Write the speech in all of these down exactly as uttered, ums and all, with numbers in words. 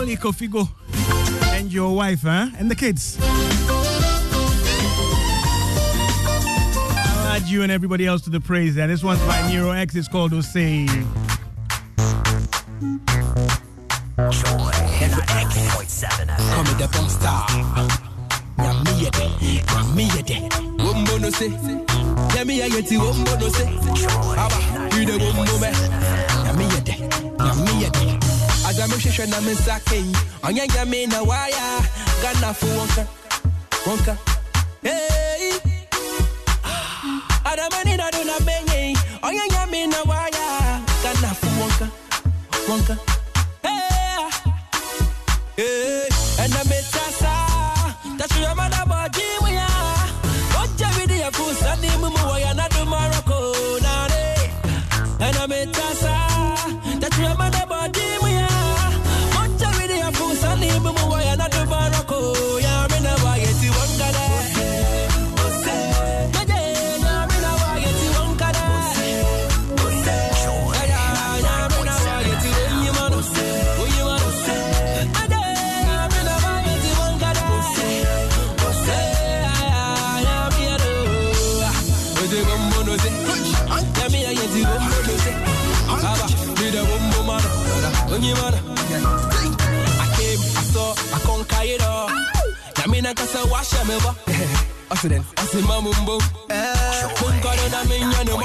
only Kofi Go and your wife, huh? And the kids. I'll add you and everybody else to the praise there. This one's by Nero X. It's called Osei. Coming up on star. Hey, Adamanina do na benye, onyanyame na waya, kana fuwanka, wanka. Hey, hey, and I met Tassa, that's your mother body we are. What Javidi a fool, Sandy Mumawaya, not to Morocco, Nare. And I met Tassa, that's your mother body we are. What Javidi a fool, Sandy Mumawaya, not to Morocco, Yarina, why is he one guy? I came, I saw, I conquered it all. I mean, I can't wash them over. I said, I said, Mamma, boom. I mean, you know, you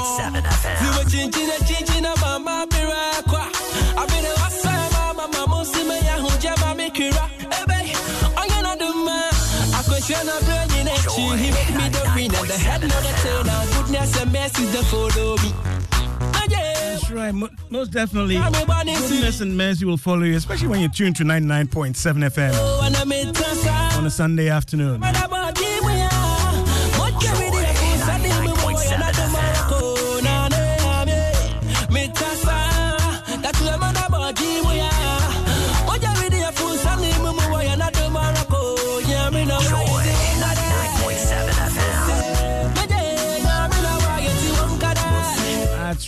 were changing and changing about my miracle. I've been a son of my most similar who jammed me. I'm gonna do my. I question a brain in action. He made me the queen and the head of the turn. Goodness and mercy to follow me. That's right, most definitely. Goodness and mercy will follow you, especially when you tune to ninety-nine point seven F M on a Sunday afternoon.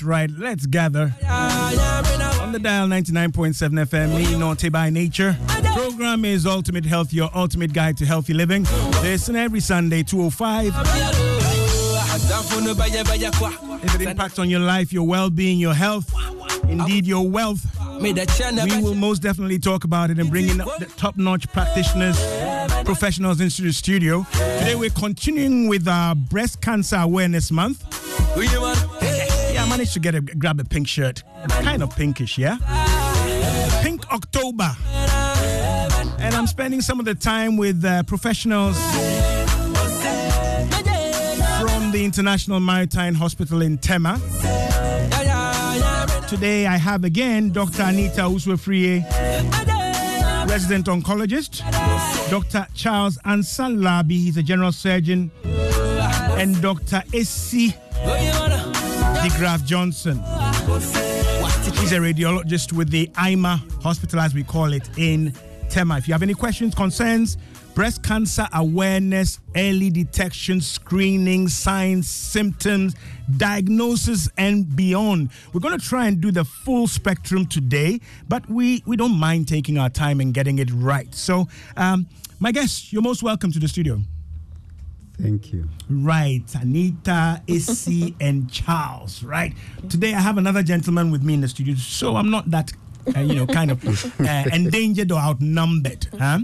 Right, let's gather on the dial ninety-nine point seven F M, me, Naughty by Nature. The program is Ultimate Health, your ultimate guide to healthy living. Listen every Sunday, two oh five. If it impacts on your life, your well-being, your health, indeed your wealth, we will most definitely talk about it and bring in the top-notch practitioners, professionals into the studio. Today we're continuing with our Breast Cancer Awareness Month. I managed to get a grab a pink shirt, kind of pinkish, yeah. Pink October, and I'm spending some of the time with uh, professionals from the International Maritime Hospital in Tema. Today I have again Doctor Anita Osei-Afriyie, resident oncologist. Doctor Charles Ansah-Labi, he's a general surgeon, and Doctor Esi Degraf Johnson. He's a radiologist with the I M A hospital, as we call it, in Tema. If you have any questions, concerns, breast cancer awareness, early detection, screening, signs, symptoms, diagnosis, and beyond. We're going to try and do the full spectrum today, but we, we don't mind taking our time and getting it right. So, um, my guest, you're most welcome to the studio. Thank you. Right, Anita, Esi, and Charles, right? Today I have another gentleman with me in the studio, so I'm not that, uh, you know, kind of uh, endangered or outnumbered. Huh?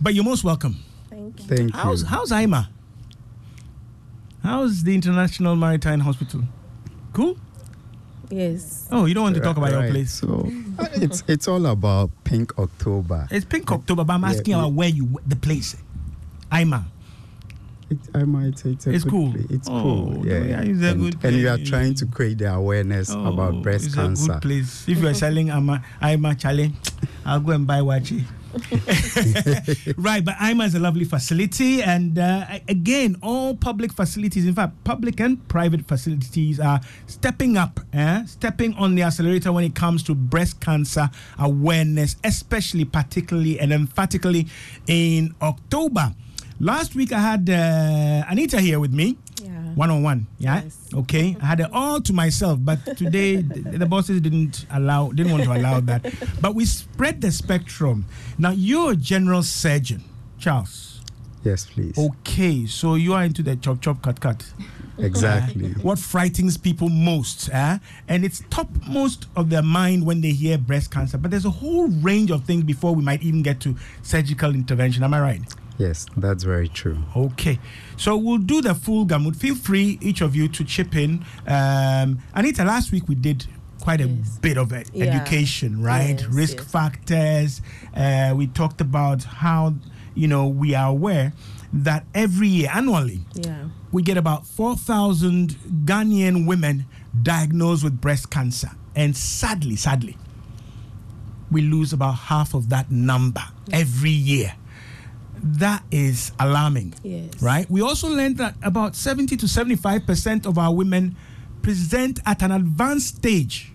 But you're most welcome. Thank you. Thank how's, you. How's I M A? How's the International Maritime Hospital? Cool? Yes. Oh, you don't want to talk about right, your place. So it's it's all about Pink October. It's Pink October, but I'm asking yeah, about where you, the place, I M A. It, I might, it's it's good, cool. It's oh, cool. Yeah, yeah it's a and, good and we are trying to create the awareness oh, about breast it's cancer. A good place. If you are selling I M A, I M A challenge, I'll go and buy Wachi. Right, but I M A is a lovely facility, and uh, again, all public facilities, in fact, public and private facilities are stepping up, eh? stepping on the accelerator when it comes to breast cancer awareness, especially, particularly, and emphatically in October. Last week, I had uh, Anita here with me, yeah. one-on-one. Yeah. Yes. Okay. I had it all to myself, but today the, the bosses didn't allow, didn't want to allow that. But we spread the spectrum. Now, you're a general surgeon, Charles. Yes, please. Okay. So you are into the chop, chop, cut, cut. Exactly. What frightens people most, eh? And it's topmost of their mind when they hear breast cancer. But there's a whole range of things before we might even get to surgical intervention. Am I right? Yes, that's very true. Okay. So we'll do the full gamut. Feel free, each of you, to chip in. Um, Anita, last week we did quite a yes. bit of it. Yeah. Education, right? Yes, Risk yes. factors. Uh, we talked about how, you know, we are aware that every year, annually, yeah. we get about four thousand Ghanaian women diagnosed with breast cancer. And sadly, sadly, we lose about half of that number yes. every year. That is alarming, yes. right? We also learned that about seventy to seventy-five percent of our women present at an advanced stage,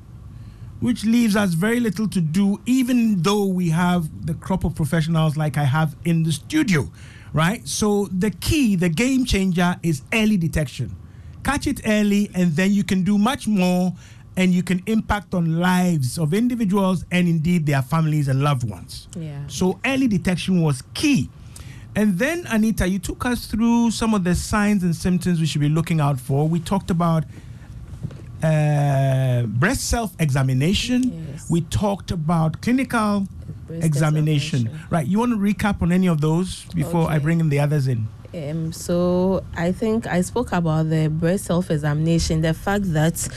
which leaves us very little to do, even though we have the crop of professionals like I have in the studio. Right? So the key, the game changer is early detection. Catch it early, and then you can do much more, and you can impact on lives of individuals and indeed their families and loved ones. Yeah. So early detection was key. And then, Anita, you took us through some of the signs and symptoms we should be looking out for. We talked about uh, breast self-examination. Yes. We talked about clinical Examination. examination. Right, you want to recap on any of those before okay. I bring in the others in? Um, so I think I spoke about the breast self-examination, the fact that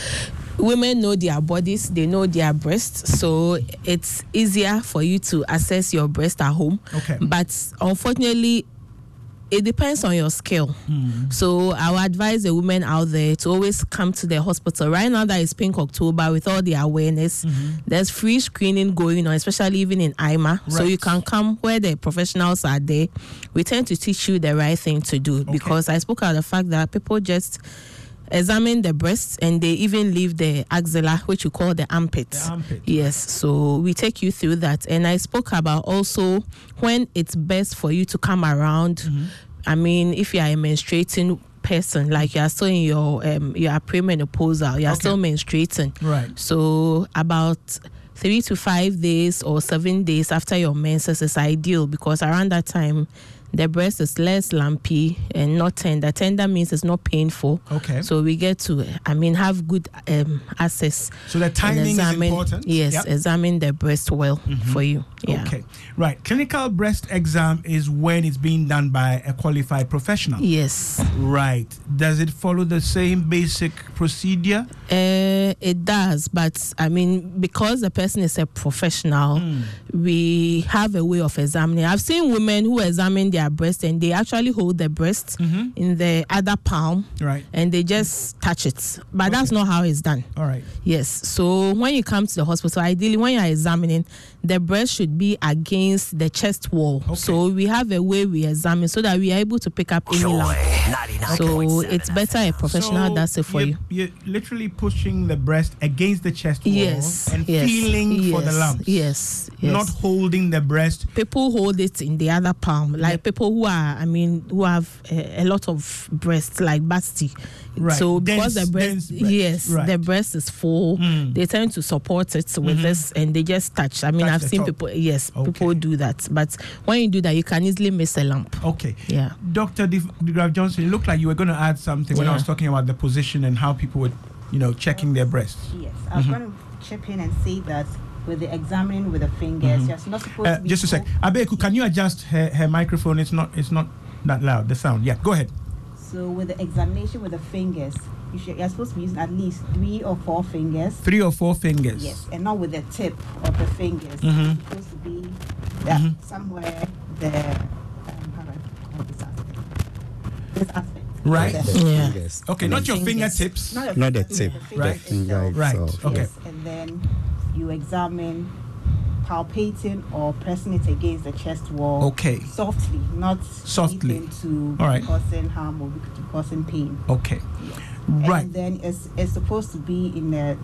women know their bodies, they know their breasts, so it's easier for you to assess your breast at home. Okay. But unfortunately, it depends on your scale. Mm. So I would advise the women out there to always come to the hospital. Right now that is Pink October with all the awareness. Mm-hmm. There's free screening going on, especially even in I M A. Right. So you can come where the professionals are there. We tend to teach you the right thing to do okay. because I spoke about the fact that people just examine the breasts and they even leave the axilla, which you call the armpit. The armpit. Yes, so we take you through that. And I spoke about also when it's best for you to come around. Mm-hmm. I mean, if you are a menstruating person, like you are still in your, um, you are premenopausal, you are okay. still menstruating. Right. So about three to five days or seven days after your menses is ideal because around that time, the breast is less lumpy and not tender. Tender means it's not painful. Okay. So we get to, I mean, have good um, access. So the timing examine, is important? Yes, yep. examine the breast well mm-hmm. for you. Yeah. Okay. Right. Clinical breast exam is when it's being done by a qualified professional? Yes. Right. Does it follow the same basic procedure? Uh, it does, but I mean, because the person is a professional, mm. we have a way of examining. I've seen women who examine their Their breast and they actually hold the breast mm-hmm. in the other palm, right? And they just touch it, but okay. that's not how it's done. All right. Yes. So when you come to the hospital, ideally when you are examining, the breast should be against the chest wall. Okay. So we have a way we examine so that we are able to pick up any lump. So it's better a professional so does it for you're, you. You're literally pushing the breast against the chest wall yes. and yes. feeling yes. for the lumps. Yes. yes. Not holding the breast. People hold it in the other palm, like. Yep. People who are, I mean, who have a, a lot of breasts, like busty. Right. So because dense, the breast, breast. yes, right. the breast is full, mm. they tend to support it with mm-hmm. this, and they just touch. I mean, touch I've seen top. people, yes, okay. people do that. But when you do that, you can easily miss a lump. Okay. Yeah. Doctor Degraf Johnson, it looked like you were going to add something yeah. when I was talking about the position and how people were, you know, checking their breasts. Yes, I was mm-hmm. going to chip in and say that. With the examining with the fingers, mm-hmm. just not supposed uh, to be. Just a sec, Abeku, can you adjust her, her microphone? It's not, it's not that loud. The sound, yeah. Go ahead. So with the examination with the fingers, you should, you're supposed to be using at least three or four fingers. Three or four fingers. Yes, and not with the tip of the fingers. Mm-hmm. It's supposed to be yeah, mm-hmm. somewhere there. This aspect. Right. Yeah. Okay, and not your fingers. fingertips. Not, not the tip. The finger right. Finger right. Okay. Yes, and then. You examine palpating or pressing it against the chest wall okay. softly, not softly to right. causing harm or causing pain. Okay. Yes. Right. And then it's, it's supposed to be in a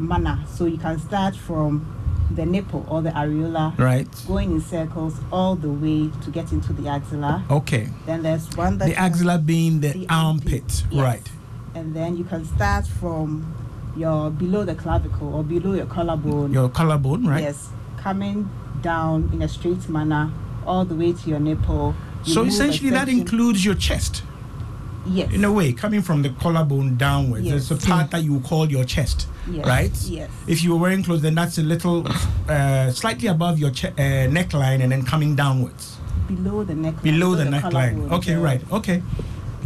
manner. So you can start from the nipple or the areola, right, going in circles all the way to get into the axilla. Okay. Then there's one that the axilla being the, the armpit, armpit. Yes. Right. And then you can start from your below the clavicle or below your collarbone. Your collarbone, right? Yes, coming down in a straight manner all the way to your nipple. You so essentially, that includes your chest. Yes. In a way, coming from the collarbone downwards, yes. There's a part that you call your chest, yes. Right? Yes. If you were wearing clothes, then that's a little, uh, slightly above your che uh, neckline, and then coming downwards. Below the neckline. Below the, the neckline. Okay, yeah. Right. Okay.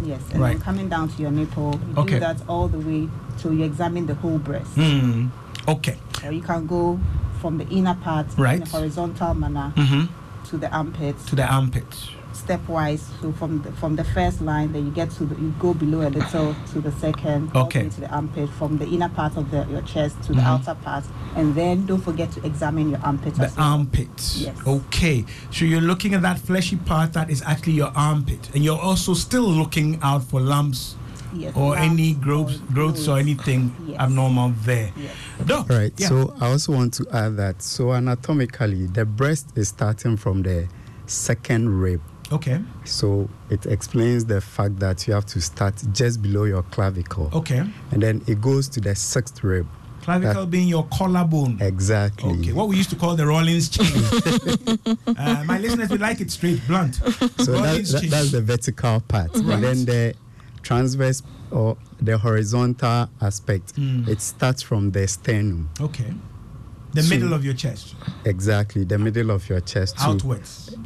Yes, and right. Then coming down to your nipple. You okay. Do that all the way till you examine the whole breast. Mm. Okay. So you can go from the inner part, right, in a horizontal manner, mm-hmm, to the armpit. To the armpit. Stepwise, so from the, from the first line, then you get to the, you go below a little to the second, okay, to the armpit, from the inner part of the, your chest to the mm-hmm outer part, and then don't forget to examine your armpit. The armpit, yes. Okay, so you're looking at that fleshy part that is actually your armpit, and you're also still looking out for lumps, yes, or lumps, any growth, or growths or anything, yes, abnormal there. Yes. Doc, right. Yeah. So I also want to add that so anatomically, the breast is starting from the second rib. Okay. So it explains the fact that you have to start just below your clavicle. Okay. And then it goes to the sixth rib. Clavicle that, being your collarbone. Exactly. Okay. What we used to call the Rollins chain. uh, my listeners would like it straight, blunt. So that, that, that's the vertical part. Right. And then the transverse or the horizontal aspect, mm, it starts from the sternum. Okay. The so, middle of your chest. Exactly. The middle of your chest. Outwards. Too.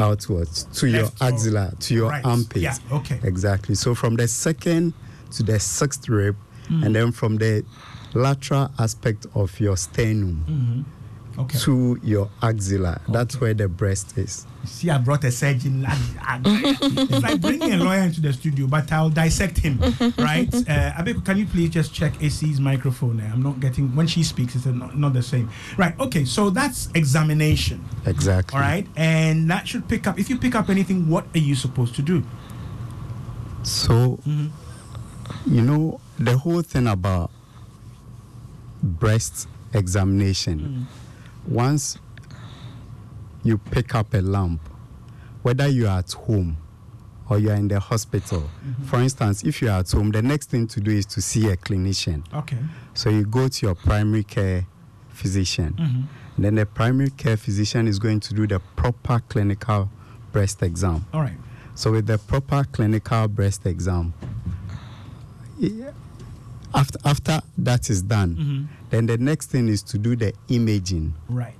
Outwards to your axilla, to your right armpit. Yeah, okay. Exactly. So from the second to the sixth rib, mm, and then from the lateral aspect of your sternum, mm-hmm, okay, to your axilla. Okay. That's where the breast is. See, I brought a surgeon. It's like bringing a lawyer into the studio, but I'll dissect him, right? Uh, Abeko, can you please just check A C's microphone? I'm not getting, when she speaks, it's not, not the same. Right, okay, so that's examination. Exactly. All right, and that should pick up, if you pick up anything, what are you supposed to do? So, mm-hmm, you know, the whole thing about breast examination, mm, once you pick up a lump, whether you are at home or you are in the hospital. Mm-hmm. For instance, if you are at home, the next thing to do is to see a clinician. Okay. So you go to your primary care physician. Mm-hmm. Then the primary care physician is going to do the proper clinical breast exam. All right. So with the proper clinical breast exam, yeah, after, after that is done, mm-hmm, then the next thing is to do the imaging. Right.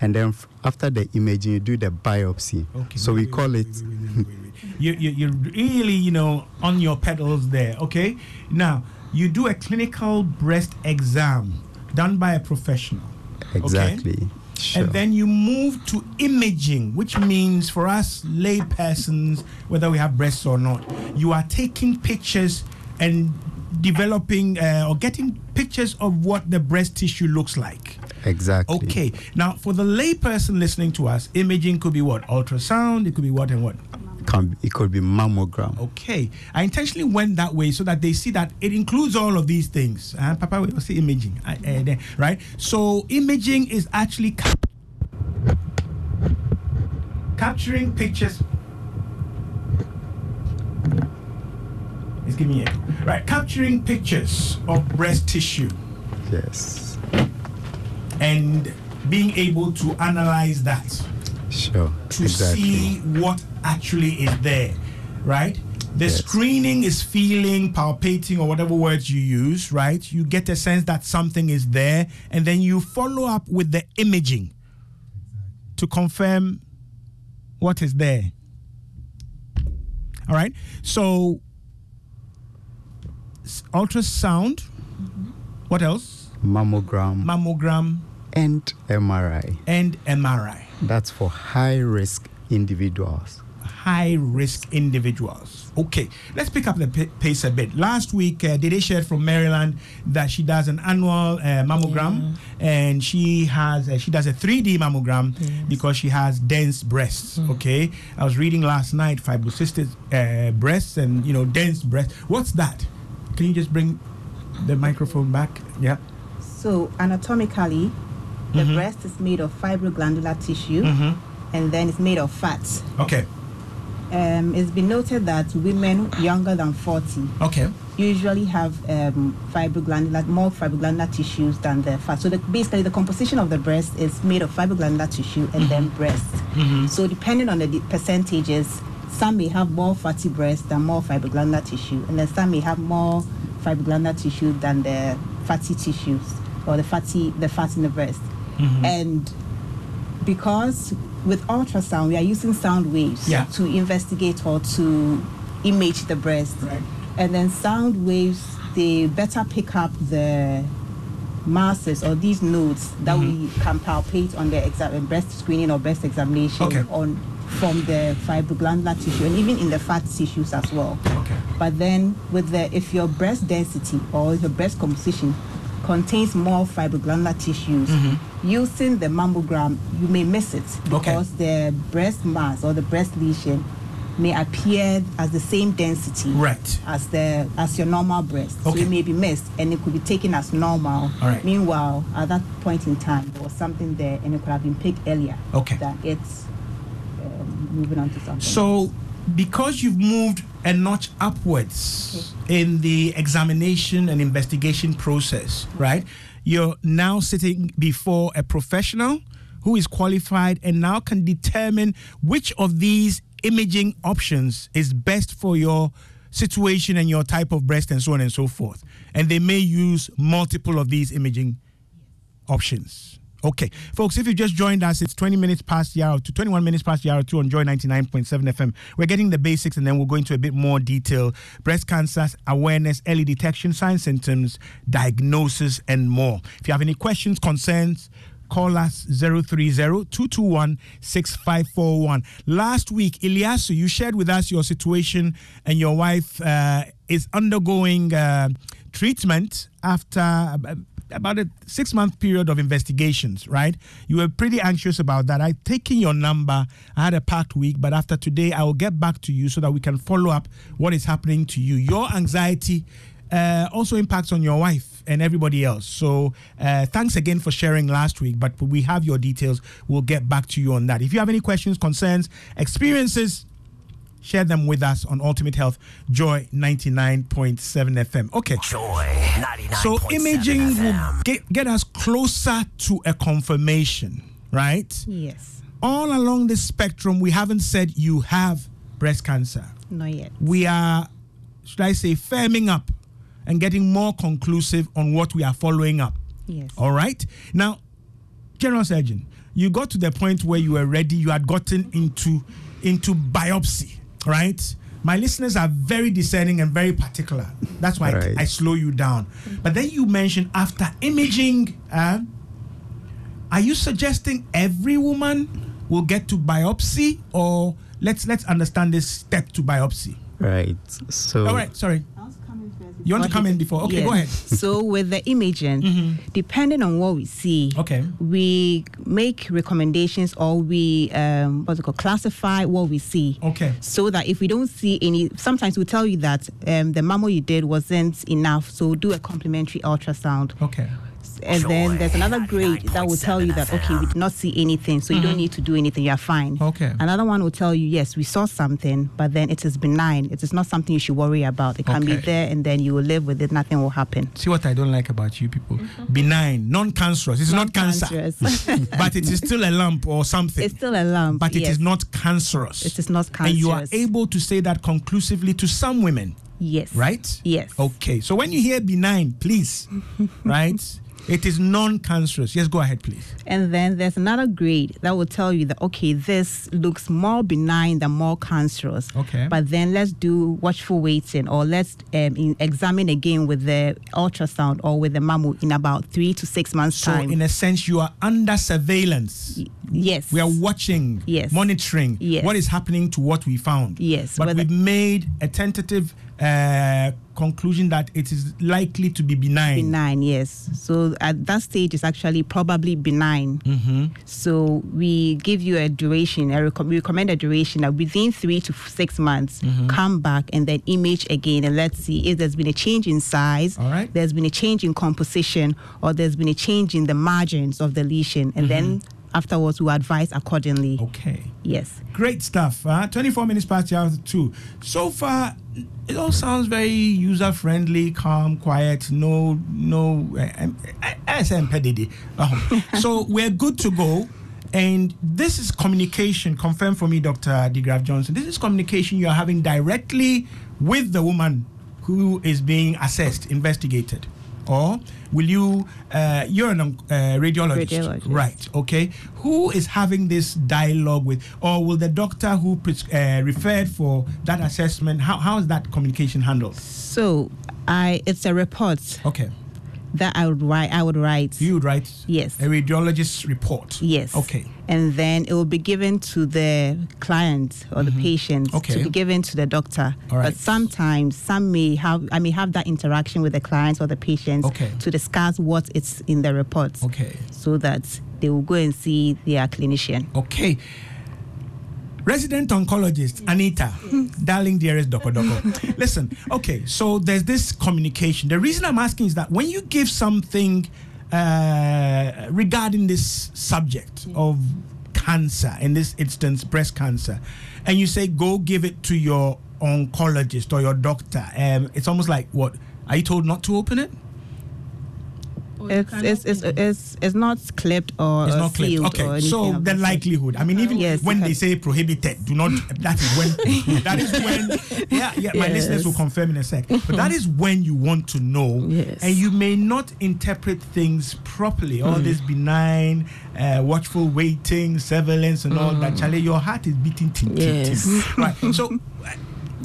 And then f after the imaging, you do the biopsy. Okay, so wait, we wait, call wait, it. Wait, wait, wait, wait, wait. you, you, you're really, you know, on your pedals there, okay? Now, you do a clinical breast exam done by a professional. Exactly. Okay? Sure. And then you move to imaging, which means for us lay persons, whether we have breasts or not, you are taking pictures and developing uh, or getting pictures of what the breast tissue looks like. Exactly. Okay. Now, for the layperson listening to us, imaging could be what? Ultrasound. It could be what and what? It, can, it could be mammogram. Okay. I intentionally went that way so that they see that it includes all of these things. Uh, Papa, we see imaging, I, uh, there, right? So, imaging is actually ca capturing pictures. It's giving me echo. Right. Capturing pictures of breast tissue. Yes. And being able to analyze that, sure, to exactly see what actually is there, right? The yes screening is feeling, palpating, or whatever words you use, right? You get a sense that something is there, and then you follow up with the imaging to confirm what is there. All right? So, ultrasound, mm-hmm, what else? Mammogram, mammogram, and M R I, and M R I. That's for high-risk individuals. High-risk individuals. Okay, let's pick up the pace a bit. Last week, uh, Dede shared from Maryland that she does an annual uh, mammogram, yeah, and she has uh, she does a three D mammogram, yes, because she has dense breasts. Mm. Okay, I was reading last night fibrocystic uh, breasts and you know dense breasts. What's that? Can you just bring the microphone back? Yeah. So, anatomically, The mm-hmm. breast is made of fibroglandular tissue, mm-hmm. and then it's made of fats. Okay. Um, it's been noted that women younger than forty okay. usually have um, fibroglandular, more fibroglandular tissues than the fat. So the, basically the composition of the breast is made of fibroglandular tissue and mm-hmm. then breast. Mm-hmm. So depending on the de- percentages, some may have more fatty breast than more fibroglandular tissue, and then some may have more fibroglandular tissue than the fatty tissues or the fatty the fat in the breast. Mm-hmm. And because with ultrasound, we are using sound waves yeah. to investigate or to image the breast. Right. And then sound waves, they better pick up the masses or these nodes that mm-hmm. we can palpate on the exam- breast screening or breast examination okay. on from the fibroglandular tissue and even in the fat tissues as well. Okay. But then with the, if your breast density or your breast composition contains more fibroglandular tissues, mm-hmm. using the mammogram, you may miss it because okay. the breast mass or the breast lesion may appear as the same density right. as the as your normal breast. Okay. So it may be missed and it could be taken as normal. All right. Meanwhile, at that point in time, there was something there and it could have been picked earlier okay. than it's um, moving on to something. So, because you've moved a notch upwards okay. in the examination and investigation process, okay. right? You're now sitting before a professional who is qualified and now can determine which of these imaging options is best for your situation and your type of breast and so on and so forth. And they may use multiple of these imaging options. Okay, folks, if you just joined us, it's twenty minutes past the hour, to twenty-one minutes past the hour two on Joy ninety-nine point seven F M. We're getting the basics and then we'll go into a bit more detail. Breast cancer awareness, early detection, signs, symptoms, diagnosis, and more. If you have any questions, concerns, call us zero three zero, two two one, six five four one. Last week, Ilyasu, you shared with us your situation and your wife uh, is undergoing uh, treatment after Uh, about a six-month period of investigations, right? You were pretty anxious about that. I've taken your number. I had a packed week, but after today, I will get back to you so that we can follow up what is happening to you. Your anxiety uh, also impacts on your wife and everybody else. So uh, thanks again for sharing last week, but we have your details. We'll get back to you on that. If you have any questions, concerns, experiences, share them with us on Ultimate Health, Joy ninety-nine point seven F M. Okay. Joy ninety-nine point seven So imaging F M will get, get us closer to a confirmation, right? Yes. All along the spectrum, we haven't said you have breast cancer. Not yet. We are, should I say, firming up and getting more conclusive on what we are following up. Yes. All right? Now, General Surgeon, you got to the point where you were ready. You had gotten into into biopsy. Right? My listeners are very discerning and very particular. That's why right. I, I slow you down. But then you mentioned after imaging, uh, are you suggesting every woman will get to biopsy, or let's let's understand this step to biopsy? Right. So. All right. Sorry. You want to come in before? Okay, yes. Go ahead. So with the imaging, mm-hmm. depending on what we see, okay. we make recommendations or we um, what's it called? classify what we see. Okay. So that if we don't see any, sometimes we tell you that um, the mammo you did wasn't enough, so do a complementary ultrasound. Okay. And Joy. Then there's another grade that will tell you that, okay, we did not see anything, so mm-hmm. you don't need to do anything, you're fine. Okay. Another one will tell you, yes, we saw something, but then it is benign. It is not something you should worry about. It can okay. be there, and then you will live with it. Nothing will happen. See what I don't like about you people? Mm-hmm. Benign, non-cancerous. It's non-cancerous. Not cancer. But it is still a lump or something. It's still a lump, But it yes. is not cancerous. It is not cancerous. And you are able to say that conclusively to some women. Yes. Right? Yes. Okay. So when you hear benign, please, right? It is non-cancerous. Yes, go ahead, please. And then there's another grade that will tell you that, okay, this looks more benign than more cancerous. Okay. But then let's do watchful waiting, or let's um, in, examine again with the ultrasound or with the mammo in about three to six months' so time. So in a sense, you are under surveillance. Yes. We are watching, yes. monitoring yes. what is happening to what we found. Yes. But we've made a tentative uh, conclusion that it is likely to be benign. Benign, yes. So at that stage, it's actually probably benign. Mm-hmm. So we give you a duration, a rec- we recommend a duration that within three to six months, mm-hmm. come back and then image again and let's see if there's been a change in size, all right. there's been a change in composition, or there's been a change in the margins of the lesion. And mm-hmm. then afterwards, we'll advise accordingly. Okay. Yes. Great stuff. Uh, twenty-four minutes past the hour two. So far, it all sounds very user-friendly, calm, quiet, no, no, S M P D D. Uh, so we're good to go. And this is communication, confirm for me, Doctor Degraf Johnson. This is communication you're having directly with the woman who is being assessed, investigated. Or will you, uh, you're a uh, radiologist, radiologist, right, okay. Who is having this dialogue with, or will the doctor who pres- uh, referred for that assessment, how, how is that communication handled? So, I it's a report. Okay. That I would write. I would write. You would write? Yes. A radiologist's report? Yes. Okay. And then it will be given to the client or mm-hmm. the patient okay. to be given to the doctor. All right. But sometimes some may have, I may have that interaction with the clients or the patients okay. to discuss what is in the report. Okay. So that they will go and see their clinician. Okay. Resident oncologist, Anita, yes. darling dearest Doko Doko. Listen, okay, so there's this communication. The reason I'm asking is that when you give something uh, regarding this subject yes. of cancer, in this instance, breast cancer, and you say, go give it to your oncologist or your doctor, um, it's almost like, what, are you told not to open it? It's it's, it's it's it's not clipped or it's not clipped. Okay, or so the likelihood. I mean, even yes, when they say prohibited, do not. That is when. that is when. Yeah, yeah. My yes. listeners will confirm in a sec. But that is when you want to know, yes. and you may not interpret things properly. All mm. this benign, uh, watchful waiting, surveillance, and mm. all that. Charlie, your heart is beating. Tin, yes. tin, tin. Right. So.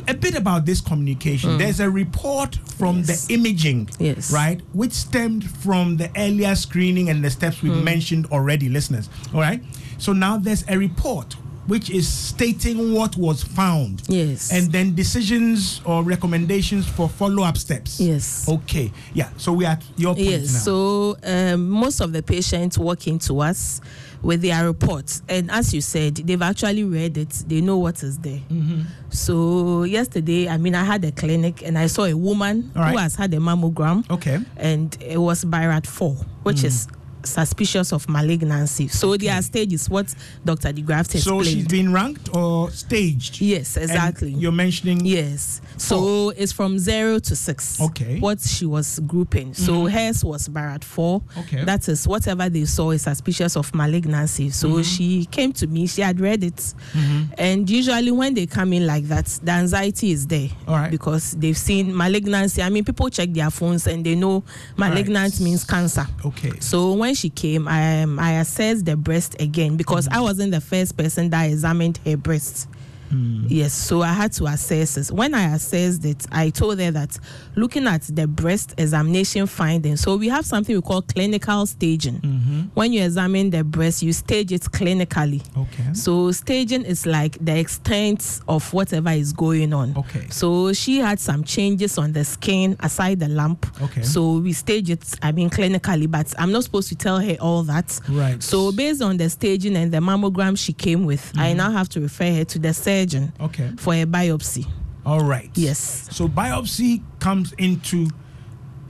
A bit about this communication. Mm. There's a report from yes. the imaging, yes. right, which stemmed from the earlier screening and the steps we've mm. mentioned already, listeners. All right. So now there's a report which is stating what was found. Yes. And then decisions or recommendations for follow-up steps. Yes. Okay. Yeah. So we are at your point yes. now. So um, most of the patients walk into us with their reports, and as you said, they've actually read it. They know what is there. Mm-hmm. So yesterday, I mean, I had a clinic, and I saw a woman right. who has had a mammogram. Okay, and it was B I R A D four, which mm. is suspicious of malignancy. So okay. their stage is what Doctor Degraf explained. So she's been ranked or staged. Yes, exactly. And you're mentioning. Yes. So four. It's from zero to six. Okay. What she was grouping. So mm-hmm. hers was B I R A D four. Okay. That is whatever they saw is suspicious of malignancy. So mm-hmm. she came to me. She had read it, mm-hmm. and usually when they come in like that, the anxiety is there. All right. Because they've seen malignancy. I mean, people check their phones and they know malignant right. means cancer. Okay. So when she came, I um, I assessed the breast again because mm-hmm. I wasn't the first person that examined her breast. Mm. Yes, so I had to assess it. When I assessed it, I told her that looking at the breast examination findings, so we have something we call clinical staging. Mm-hmm. When you examine the breast, you stage it clinically. Okay. So staging is like the extent of whatever is going on. Okay. So she had some changes on the skin aside the lump. Okay. So we stage it, I mean, clinically, but I'm not supposed to tell her all that. Right. So based on the staging and the mammogram she came with, mm-hmm. I now have to refer her to the surgeon okay. for a biopsy. All right. Yes. So biopsy comes into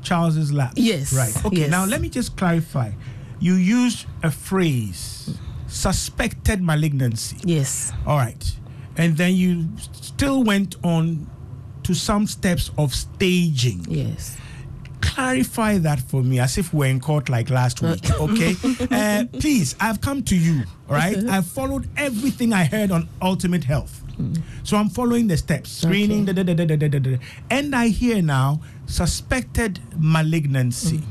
Charles's lab. Yes. Right. Okay. Yes. Now let me just clarify. You used a phrase, suspected malignancy. Yes. All right. And then you still went on to some steps of staging. Yes. Clarify that for me, as if we're in court like last week, okay? uh, please, I've come to you, all right? I've followed everything I heard on Ultimate Health. Mm. So I'm following the steps, screening, okay. da, da, da, da, da, da. And I hear now, suspected malignancy. Mm.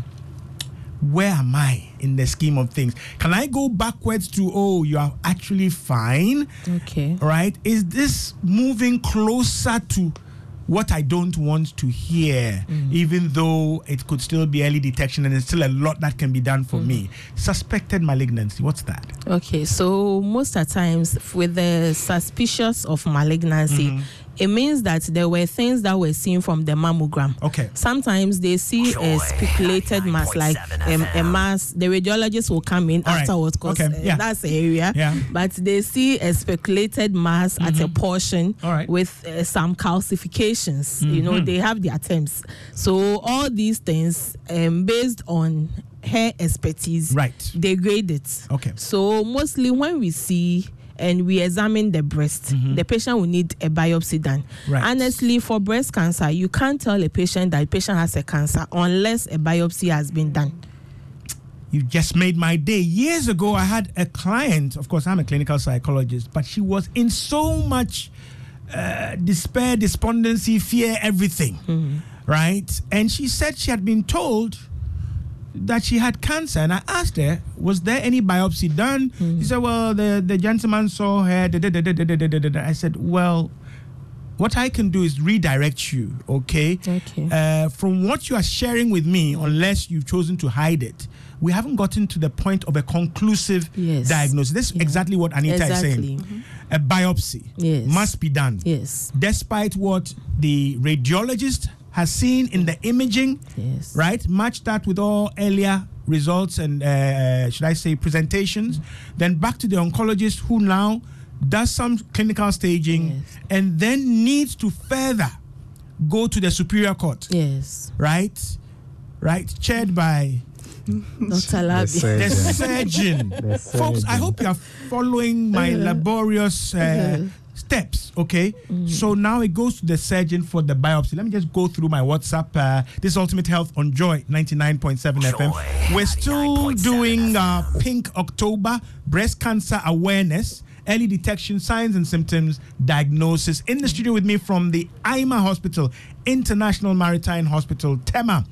Where am I in the scheme of things? Can I go backwards to, oh, you are actually fine? Okay. Right? Is this moving closer to what I don't want to hear, mm. even though it could still be early detection and there's still a lot that can be done for mm. me. Suspected malignancy, what's that? Okay, so most of the times with the suspicious of malignancy, mm-hmm. it means that there were things that were seen from the mammogram. Okay. Sometimes they see Joy, a speculated mass, like um, a mass. The radiologist will come in all afterwards, because right. okay. yeah. uh, that's the area. Yeah. But they see a speculated mass mm-hmm. at a portion right. with uh, some calcifications. Mm-hmm. You know, they have their terms. So all these things, um, based on her expertise, right. they grade it. Okay. So mostly when we see and we examine the breast, mm-hmm. the patient will need a biopsy done. Right. Honestly, for breast cancer, you can't tell a patient that the patient has a cancer unless a biopsy has been done. You just made my day. Years ago, I had a client, of course, I'm a clinical psychologist, but she was in so much uh, despair, despondency, fear, everything, mm-hmm. right? And she said she had been told that she had cancer, and I asked her, was there any biopsy done? Mm-hmm. She said, well, the, the gentleman saw her. Da, da, da, da, da, da, da, da. I said, well, what I can do is redirect you, okay? Okay. Uh, from what you are sharing with me, unless you've chosen to hide it, we haven't gotten to the point of a conclusive yes. diagnosis. This is yeah. exactly what Anita exactly. is saying. Mm-hmm. A biopsy yes. must be done. Yes. Despite what the radiologist has seen in the imaging, yes. right? Match that with all earlier results and, uh, should I say, presentations. Mm-hmm. Then back to the oncologist who now does some clinical staging yes. and then needs to further go to the superior court. Yes. Right? Right? Chaired by Doctor Labi. The surgeon. The surgeon. Folks, I hope you are following my uh-huh. laborious uh, uh-huh. steps, okay? Mm. So now it goes to the surgeon for the biopsy. Let me just go through my WhatsApp. Uh, this is Ultimate Health on Joy ninety-nine point seven F M. We're still doing uh, Pink October, Breast Cancer Awareness, Early Detection, Signs and Symptoms, Diagnosis. In the studio with me from the I M A Hospital, International Maritime Hospital, Tema,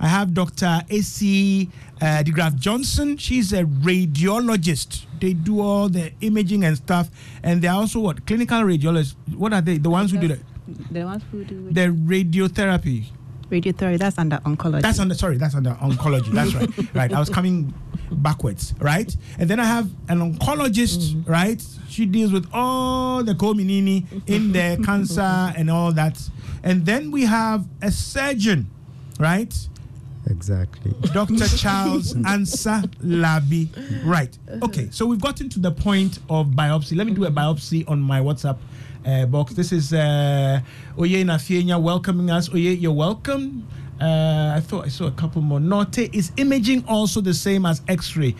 I have Doctor Esi uh, Degraf Johnson. She's a radiologist. They do all the imaging and stuff. And they're also what? Clinical radiologists. What are they? The ones who do that? The ones who do the radiotherapy. Radiotherapy, that's under oncology. That's under, sorry, that's under oncology. That's right. Right. I was coming backwards, right? And then I have an oncologist, mm-hmm. right? She deals with all the co-menini in their cancer and all that. And then we have a surgeon, right? Exactly. Doctor Charles Ansah-Labi. Right. Okay, so we've gotten to the point of biopsy. Let me do a biopsy on my WhatsApp uh, box. This is uh, Oye Nafienga welcoming us. Oye, you're welcome. Uh, I thought I saw a couple more. Nortey, is imaging also the same as X-ray?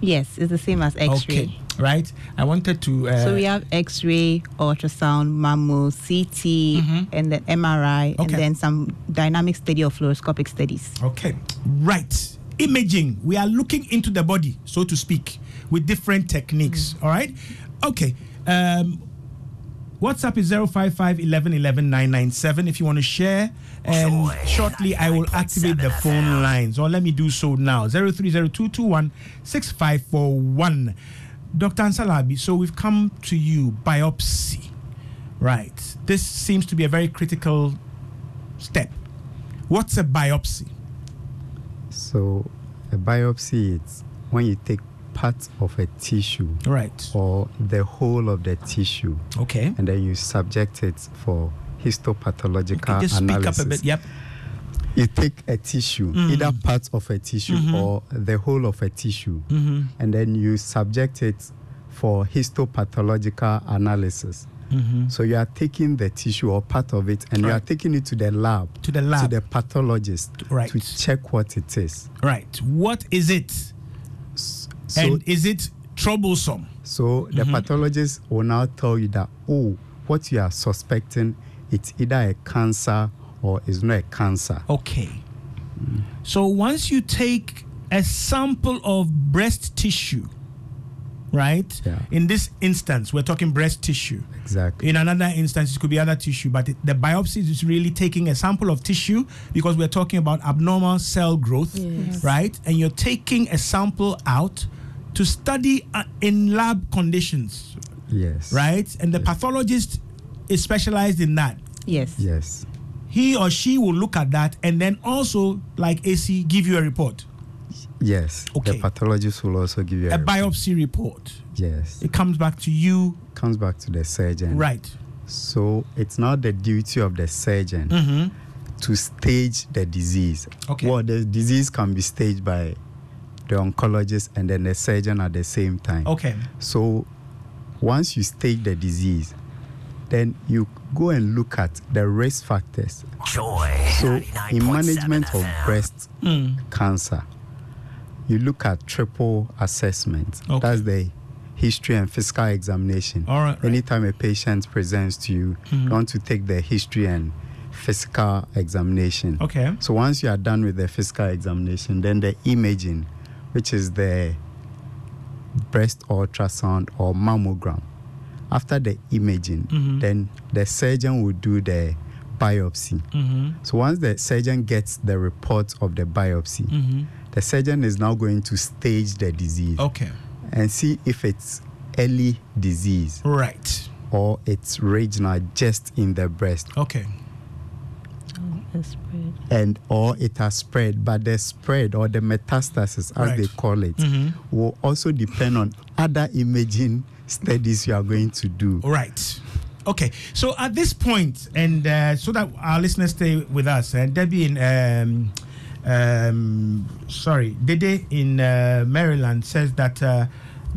Yes, it's the same as X-ray. Okay, right. I wanted to... Uh, so we have X-ray, ultrasound, mammo, C T, mm-hmm. and then M R I, okay. and then some dynamic study or fluoroscopic studies. Okay, right. Imaging. We are looking into the body, so to speak, with different techniques, mm-hmm. all right? Okay. Um, WhatsApp is zero five five, one one one one, nine nine seven. If you want to share, and Joy, shortly I will activate the phone lines. Or let me do so now. zero three zero two two one six five four one. Doctor Ansah-Labi, so we've come to you, biopsy. Right. This seems to be a very critical step. What's a biopsy? So a biopsy is when you take part of a tissue, right, or the whole of the tissue, okay, and then you subject it for histopathological okay, just analysis. Speak up a bit. Yep. You take a tissue, mm. either part of a tissue mm-hmm. or the whole of a tissue, mm-hmm. and then you subject it for histopathological analysis. Mm-hmm. So you are taking the tissue or part of it, and right. you are taking it to the lab, to the lab, to the pathologist, right, to check what it is. Right. What is it? So, and is it troublesome? So the mm-hmm. pathologist will now tell you that, oh, what you are suspecting, it's either a cancer or it's not a cancer. Okay. Mm. So once you take a sample of breast tissue, right? Yeah. In this instance, we're talking breast tissue. Exactly. In another instance, it could be other tissue, but it, the biopsy is really taking a sample of tissue because we're talking about abnormal cell growth, yes. right? And you're taking a sample out to study uh, in lab conditions. Yes. Right? And the yes. pathologist is specialized in that. Yes. Yes. He or she will look at that and then also, like A C, give you a report. Yes. Okay. The pathologist will also give you a, a report. Biopsy report. Yes. It comes back to you. Comes back to the surgeon. Right. So it's not the duty of the surgeon mm-hmm. to stage the disease. Okay. Well, the disease can be staged by the oncologist and then the surgeon at the same time. Okay. So once you stage the disease, then you go and look at the risk factors. Joy. So in management of breast mm. cancer, you look at triple assessment. Okay. That's the history and physical examination. All right. Anytime right. a patient presents to you, mm-hmm. you want to take the history and physical examination. Okay. So once you are done with the physical examination, then the imaging, which is the breast ultrasound or mammogram. After the imaging, mm-hmm. then the surgeon will do the biopsy. Mm-hmm. So once the surgeon gets the report of the biopsy, mm-hmm. the surgeon is now going to stage the disease. Okay. And see if it's early disease. Right. Or it's regional, just in the breast. Okay. Spread. And or it has spread, but the spread or the metastasis, as right. they call it, mm-hmm. will also depend on other imaging studies you are going to do. Right. Okay. So at this point, and uh, so that our listeners stay with us, and Debbie in, um, um, sorry, Dede in uh, Maryland says that uh,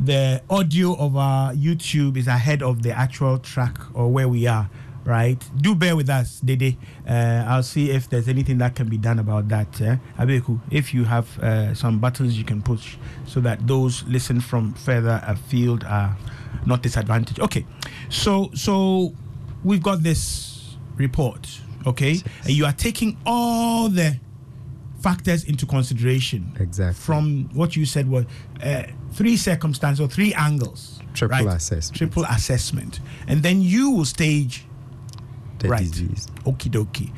the audio of our YouTube is ahead of the actual track or where we are. Right, do bear with us, Dede. Uh, I'll see if there's anything that can be done about that. Eh? Abeku, if you have uh, some buttons you can push so that those listen from further afield are not disadvantaged. Okay, so so we've got this report. Okay, yes. And you are taking all the factors into consideration. Exactly. From what you said was uh, three circumstances or three angles. Triple right? assessment. Triple assessment, and then you will stage. The right. disease. Okie dokie.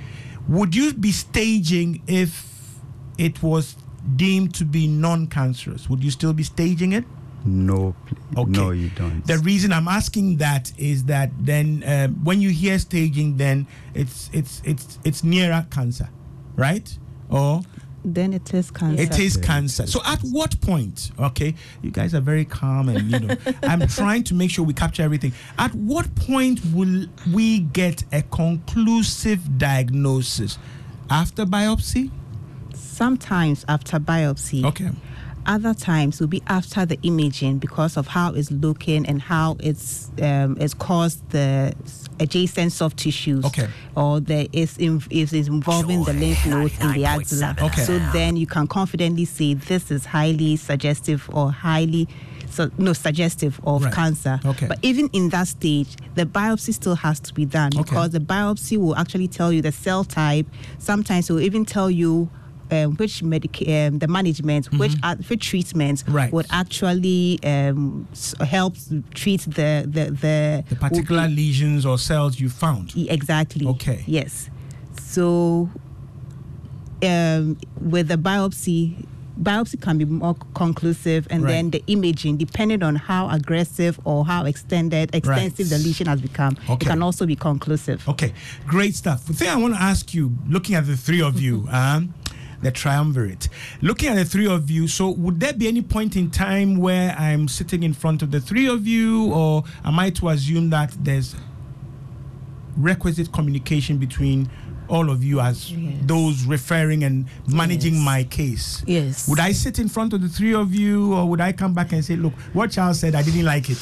Would you be staging if it was deemed to be non-cancerous? Would you still be staging it? No. Okay. No, you don't. The reason I'm asking that is that then uh, when you hear staging, then it's it's it's it's nearer cancer, right? Or then it is cancer. It is yeah, cancer. It is so cancer. At what point? Okay, you guys are very calm, and you know, I'm trying to make sure we capture everything. At what point will we get a conclusive diagnosis? After biopsy? Sometimes after biopsy. Okay. Other times will be after the imaging because of how it's looking and how it's um, it's caused the adjacent soft tissues, okay, or the it's, in, it's involving Joy, the lymph nodes in the axilla. Okay. So then you can confidently say this is highly suggestive or highly so no suggestive of right. cancer. Okay. But even in that stage, the biopsy still has to be done okay. because the biopsy will actually tell you the cell type. Sometimes it will even tell you. Um, which medica- um, the management, mm-hmm. which, uh, which treatments right. would actually um, s- help treat the the, the, the particular be- lesions or cells you found. Exactly. Okay. Yes. So, um, with the biopsy, biopsy can be more conclusive, and right. then the imaging, depending on how aggressive or how extended, extensive right. the lesion has become, okay. it can also be conclusive. Okay. Great stuff. The thing I want to ask you, looking at the three of you, um. the triumvirate. Looking at the three of you, so would there be any point in time where I'm sitting in front of the three of you, or am I to assume that there's requisite communication between all of you as yes. those referring and managing yes. my case? Yes. Would I sit in front of the three of you, or would I come back and say, look, what Charles said, I didn't like it.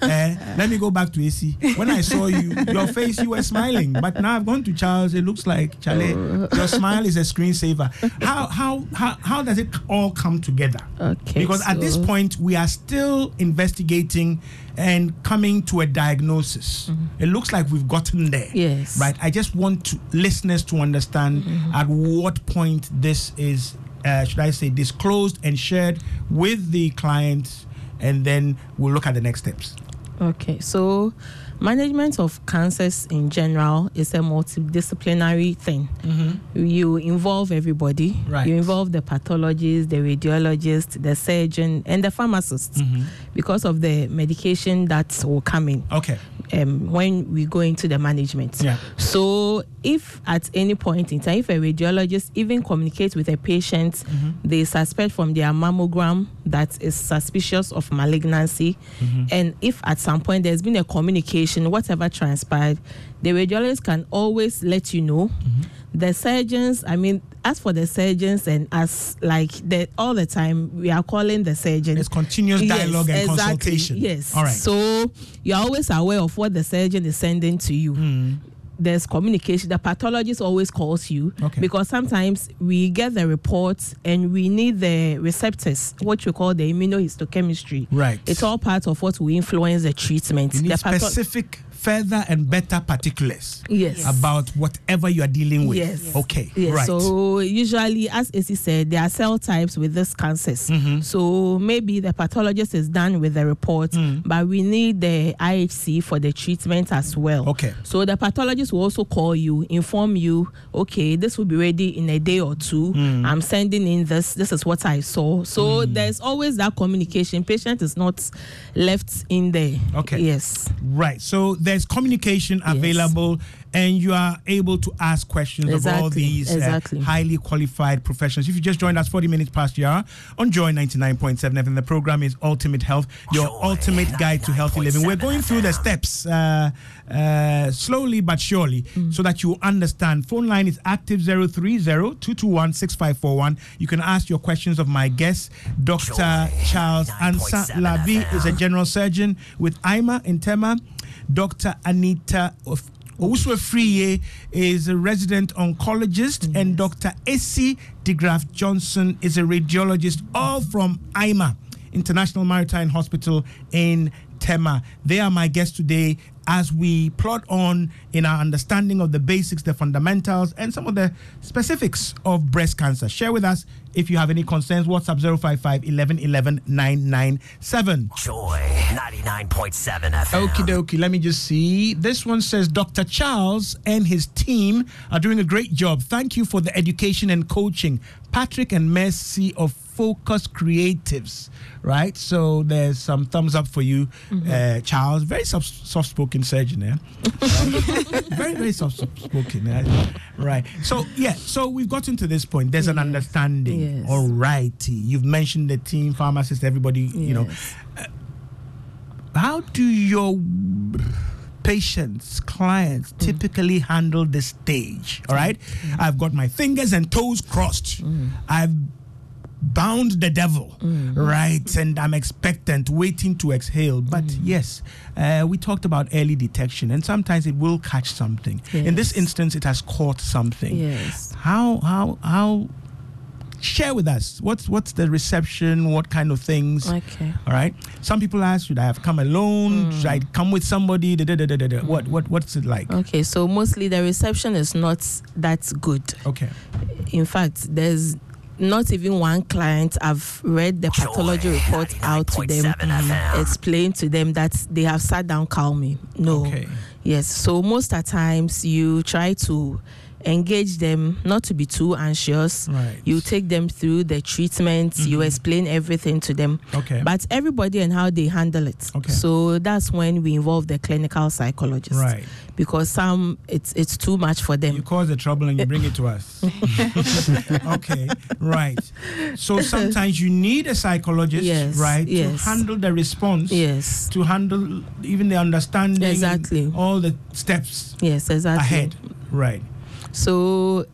uh, let me go back to A C. When I saw you, your face, you were smiling. But now I've gone to Charles, it looks like, Charlie, your smile is a screensaver. How, how, how, how does it all come together? Okay. Because so at this point, we are still investigating and coming to a diagnosis. Mm-hmm. It looks like we've gotten there. Yes. Right? I just want to, listeners to understand mm-hmm. at what point this is, uh, should I say, disclosed and shared with the clients, and then we'll look at the next steps. Okay. So, management of cancers in general is a multidisciplinary thing. Mm-hmm. You involve everybody. Right. You involve the pathologist, the radiologist, the surgeon, and the pharmacist mm-hmm. because of the medication that will come in. Okay. um, when we go into the management. Yeah. So if at any point in time, if a radiologist even communicates with a patient, mm-hmm. they suspect from their mammogram that is suspicious of malignancy, mm-hmm. and if at some point there's been a communication, whatever transpired, the radiologist can always let you know. Mm-hmm. The surgeons, I mean, as for the surgeons and as like the, all the time, we are calling the surgeon. It's continuous dialogue yes, and exactly, consultation. Yes. All right. So you're always aware of what the surgeon is sending to you. Mm. There's communication. The pathologist always calls you okay. because sometimes we get the reports and we need the receptors, what you call the immunohistochemistry. Right. It's all part of what will influence the treatment. You need the patho- specific further and better particulars yes. about whatever you are dealing with. Yes. Okay, yes. right. So usually, as Esi said, there are cell types with these cancers. Mm-hmm. So maybe the pathologist is done with the report, mm. but we need the I H C for the treatment as well. Okay. So the pathologist will also call you, inform you, okay, this will be ready in a day or two. Mm. I'm sending in this. This is what I saw. So mm. there's always that communication. Patient is not left in there. Okay. Yes. Right. So there There's communication available, yes. and you are able to ask questions exactly, of all these exactly. uh, highly qualified professionals. If you just joined us, forty minutes past the hour on Joy ninety-nine point seven F M, and the program is Ultimate Health, your Joy ultimate guide to healthy living. We're going through the steps uh, uh, slowly but surely mm. so that you understand. Phone line is active zero three zero, two two one, six five four one. You can ask your questions of my guest. Doctor Charles Ansah-Labi is a general surgeon with I M A in Tema. Doctor Anita Osei-Afriyie is a resident oncologist, yes. and Doctor Esi Degraf Johnson is a radiologist, all from I M A, International Maritime Hospital in Tema. They are my guests today as we plot on in our understanding of the basics, the fundamentals, and some of the specifics of breast cancer. Share with us if you have any concerns. WhatsApp zero five five, one one one one, nine nine seven. Joy ninety-nine point seven F M. Okie dokie, let me just see. This one says, Doctor Charles and his team are doing a great job. Thank you for the education and coaching. Patrick and Mercy of Focus Creatives, right? So there's some thumbs up for you, mm-hmm. uh, Charles. Very soft, soft-spoken surgeon, yeah? very, very soft-spoken, yeah? Right. So, yeah, so we've gotten to this point. There's yes. an understanding. Yes. All righty. You've mentioned the team, pharmacists, everybody, yes. you know. Uh, how do your patients, clients mm. typically handle this stage, all right? Mm. I've got my fingers and toes crossed. Mm. I've bound the devil, mm. right? And I'm expectant, waiting to exhale. But mm. yes, uh, we talked about early detection, and sometimes it will catch something. Yes. In this instance, it has caught something. Yes. How, how, how, share with us, what's, what's the reception, what kind of things? Okay. All right. Some people ask, should I have come alone? Mm. Should I come with somebody? Da, da, da, da, da. Mm. What, what, what's it like? Okay, so mostly the reception is not that good. Okay. In fact, there's not even one client. I've read the pathology report out to them, explain to them that they have sat down calmly. No. Okay. Yes. So most of the times you try to engage them, not to be too anxious. Right. You take them through the treatments. Mm-hmm. You explain everything to them. Okay. But everybody and how they handle it. Okay. So that's when we involve the clinical psychologist. Right. Because some, it's it's too much for them. You cause the trouble and you bring it to us. Okay, right. So sometimes you need a psychologist, yes, right, yes. to handle the response, yes, to handle even the understanding, exactly, all the steps, yes, exactly, ahead, right. So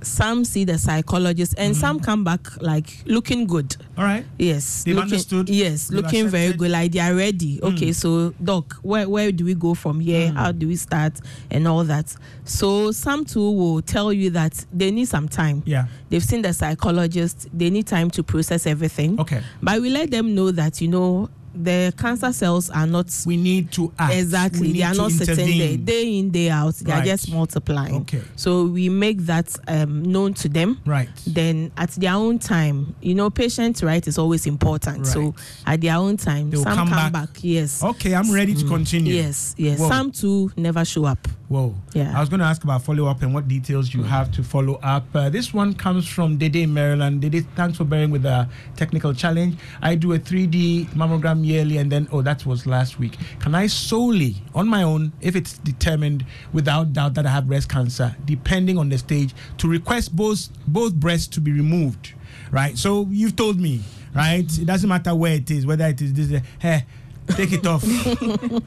some see the psychologist and mm. some come back like looking good. All right. Yes. They've looking, understood. Yes, they've looking accepted. Very good. Like they are ready. Mm. Okay, so doc, where where do we go from here? Mm. How do we start and all that? So some too will tell you that they need some time. Yeah. They've seen the psychologist. They need time to process everything. Okay. But we let them know that, you know, the cancer cells are not... We need to act. Exactly. They are not sitting there. Day in, day out. They right. are just multiplying. Okay. So we make that um, known to them. Right. Then at their own time, you know, patient right is always important. Right. So at their own time, they'll some come, come back. back. Yes. Okay, I'm ready to continue. Yes, yes. Whoa. Some too never show up. Whoa. Yeah. I was going to ask about follow-up and what details you mm. have to follow up. Uh, this one comes from Dede in Maryland. Dede, thanks for bearing with the technical challenge. I do a three D mammogram come yearly and then, oh, that was last week? Can I solely, on my own, if it's determined without doubt that I have breast cancer, depending on the stage, to request both both breasts to be removed, right? So you've told me, right? It doesn't matter where it is, whether it is this, hey, take it off.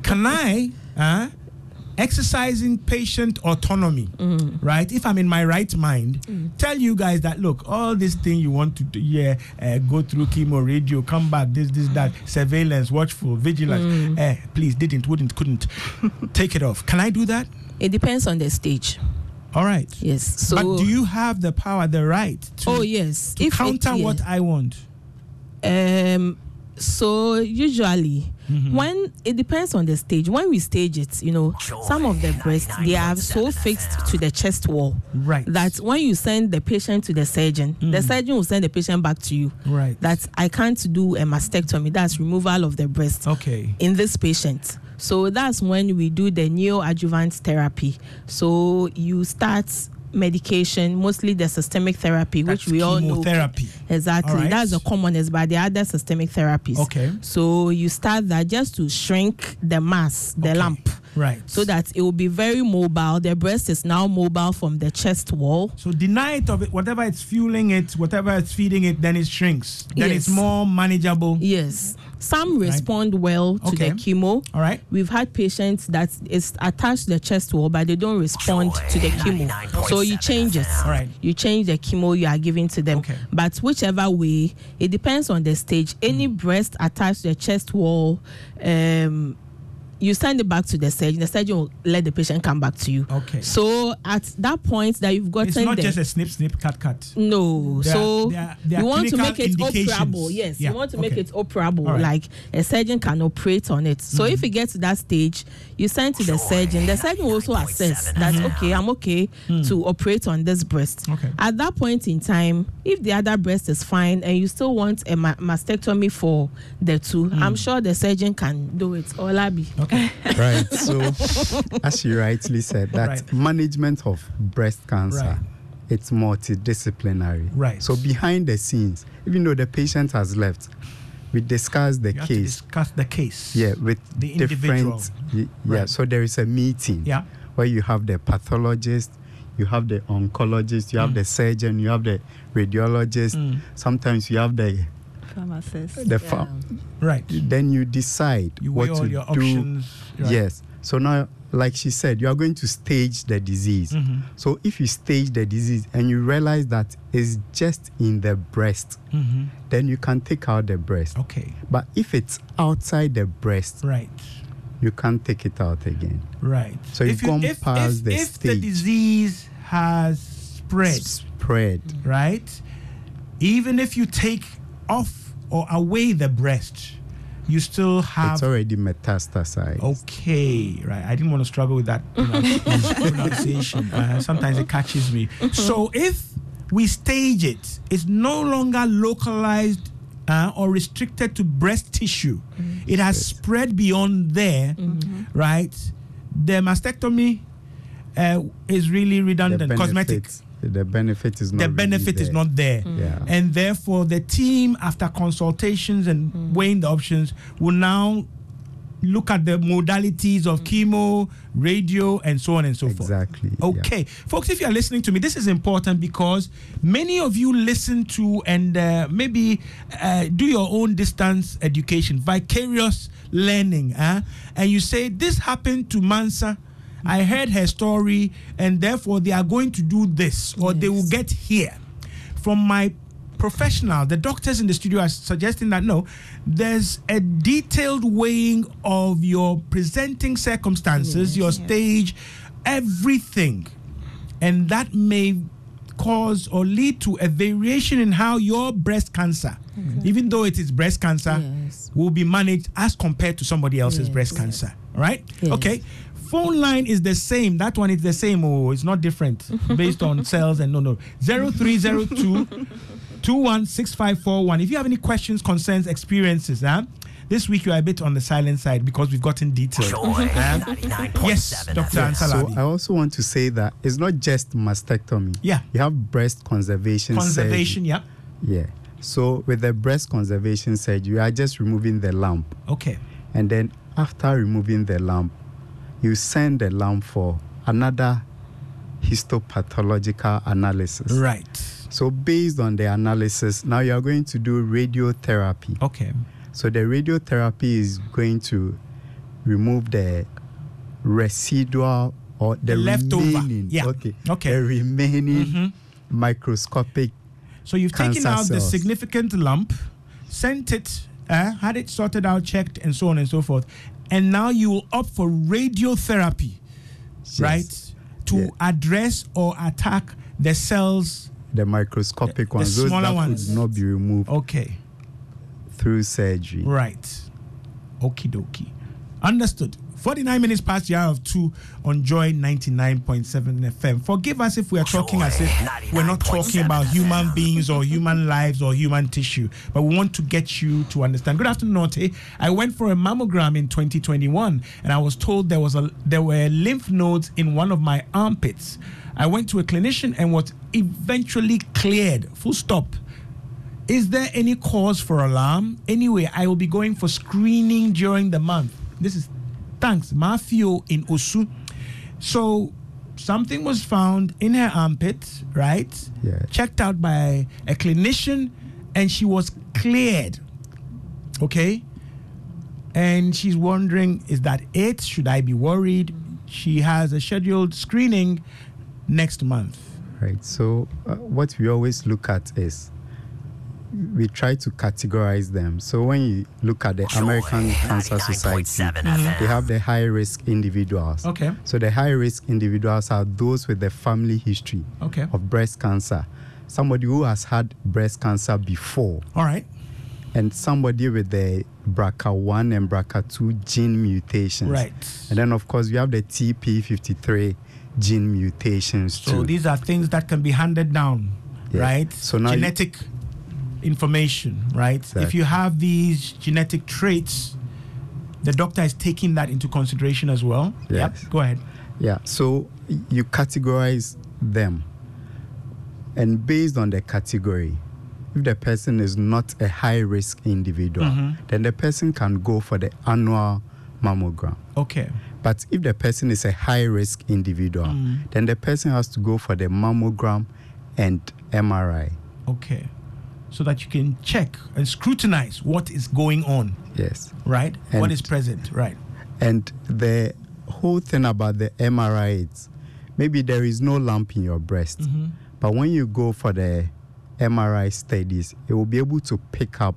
Can I, uh, exercising patient autonomy, mm. right? If I'm in my right mind, mm. tell you guys that, look, all this thing you want to do, yeah, uh, go through chemo, radio, come back, this, this, that, surveillance, watchful, vigilance, mm. eh, please, didn't, wouldn't, couldn't, take it off. Can I do that? It depends on the stage. All right. Yes. So, but do you have the power, the right to, oh, yes. to if counter it, yeah. what I want? Um. So usually, mm-hmm. when it depends on the stage, when we stage it, you know, Joy, some of the breasts they are so fixed to the chest wall, right? That when you send the patient to the surgeon, mm. the surgeon will send the patient back to you, right? That I can't do a mastectomy, that's removal of the breast, okay, in this patient. So that's when we do the neoadjuvant therapy. So you start medication, mostly the systemic therapy, that's which we all know. Chemotherapy. Exactly. All right. That's the commonest, but there are other systemic therapies. Okay. So you start that just to shrink the mass, the okay. lump. Right. So that it will be very mobile. The breast is now mobile from the chest wall. So deny it of it, whatever it's fueling it, whatever it's feeding it, then it shrinks. Then yes. it's more manageable. Yes. Some respond right. well to okay. the chemo. All right. We've had patients that is attached to the chest wall, but they don't respond Joy, to the chemo. So you change it. All right. You change the chemo you are giving to them. Okay. But whichever way, it depends on the stage. Any mm. breast attached to the chest wall, um, you send it back to the surgeon. The surgeon will let the patient come back to you. Okay. So at that point that you've gotten, it's not just a snip, snip, cut, cut. No. There so are, there are, there you want to make it operable. Yes. Yeah. You want to okay. make it operable. Right. Like a surgeon can operate on it. So mm-hmm. if it gets to that stage, you send to the surgeon. The surgeon will also assess that mm-hmm. okay, I'm okay mm. to operate on this breast. Okay. At that point in time, if the other breast is fine and you still want a ma- mastectomy for the two, mm. I'm sure the surgeon can do it. Olabi. Okay. Okay. Right. So, as you rightly said, that right. management of breast cancer, right. it's multidisciplinary. Right. So behind the scenes, even though the patient has left, we discuss the you case. Have to discuss the case. Yeah, with the individual. Different. Yeah. Right. So there is a meeting. Yeah. Where you have the pathologist, you have the oncologist, you have mm. the surgeon, you have the radiologist. Mm. Sometimes you have the pharmacist. The ph- yeah. Right. Then you decide you what to do. Options, right. Yes. So now, like she said, you are going to stage the disease. Mm-hmm. So if you stage the disease and you realize that it's just in the breast, mm-hmm. then you can take out the breast. Okay. But if it's outside the breast, right. you can't take it out again. Right. So if you, you come if, past if, the if stage. If the disease has spread. Spread. Right? Even if you take off or away the breast, you still have... It's already metastasized. Okay, right. I didn't want to struggle with that pronunciation. Uh, sometimes it catches me. So if we stage it, it's no longer localized uh, or restricted to breast tissue. Mm-hmm. It has yes. spread beyond there, mm-hmm. right? The mastectomy uh, is really redundant, cosmetic. The benefit is not there. The benefit really is not there. Mm. Yeah. And therefore, the team, after consultations and mm. weighing the options, will now look at the modalities of mm. chemo, radio, and so on and so exactly. forth. Exactly. Okay. Yeah. Folks, if you are listening to me, this is important because many of you listen to and uh, maybe uh, do your own distance education, vicarious learning. Huh? And you say, this happened to Mansa. I heard her story, and therefore they are going to do this, or yes. they will get here. From my professional, the doctors in the studio are suggesting that, no, there's a detailed weighing of your presenting circumstances, yes, your stage, yes. everything. And that may cause or lead to a variation in how your breast cancer, exactly. even though it is breast cancer, yes. will be managed as compared to somebody else's yes, breast yes. cancer. All right? Yes. Okay. Phone line is the same. That one is the same. Oh, it's not different based on cells and no, no. zero three zero two, two one six five four one. If you have any questions, concerns, experiences, huh? This week you are a bit on the silent side because we've gotten details. Uh, yes, Doctor Ansah-Labi. So I also want to say that it's not just mastectomy. Yeah. You have breast conservation. Conservation, surgery. yeah. Yeah. So with the breast conservation surgery, you are just removing the lump. Okay. And then after removing the lump, you send the lump for another histopathological analysis. Right. So based on the analysis, now you are going to do radiotherapy. Okay. So the radiotherapy is going to remove the residual or the leftover. Remaining, yeah. Okay. Okay. The remaining mm-hmm. microscopic. So you've taken out cells. The significant lump, sent it, uh, had it sorted out, checked, and so on and so forth, and now you will opt for radiotherapy, yes. right? To yes. address or attack the cells. The microscopic the, ones, the those smaller that ones. Could not be removed. Okay. Through surgery. Right. Okie dokie. Understood. forty-nine minutes past the hour of two on Joy ninety-nine point seven F M. Forgive us if we are talking as if we're not talking about human beings or human lives or human tissue, but we want to get you to understand. Good afternoon, Nortey. I went for a mammogram in twenty twenty-one, and I was told there was a there were lymph nodes in one of my armpits. I went to a clinician and was eventually cleared. Full stop. Is there any cause for alarm? Anyway, I will be going for screening during the month. This is thanks, Mafio in Usu. So something was found in her armpit, right? Yeah. Checked out by a clinician, and she was cleared. Okay? And she's wondering, is that it? Should I be worried? She has a scheduled screening next month. Right. So uh, what we always look at is we try to categorize them. So when you look at the American Cancer Society, they have the high-risk individuals. Okay. So the high-risk individuals are those with the family history okay. of breast cancer. Somebody who has had breast cancer before. All right. And somebody with the B R C A one and B R C A two gene mutations. Right. And then, of course, you have the T P fifty-three gene mutations too. So these are things that can be handed down, yeah. right? So now genetic you, information, right? Exactly. If you have these genetic traits, the doctor is taking that into consideration as well. Yes. Yep. Go ahead. Yeah. So you categorize them, and based on the category, if the person is not a high-risk individual, mm-hmm. then the person can go for the annual mammogram. Okay. But if the person is a high-risk individual, mm. then the person has to go for the mammogram and M R I. Okay. So that you can check and scrutinize what is going on. Yes. Right? And what is present. Right. And the whole thing about the M R I is maybe there is no lump in your breast, mm-hmm. but when you go for the M R I studies, it will be able to pick up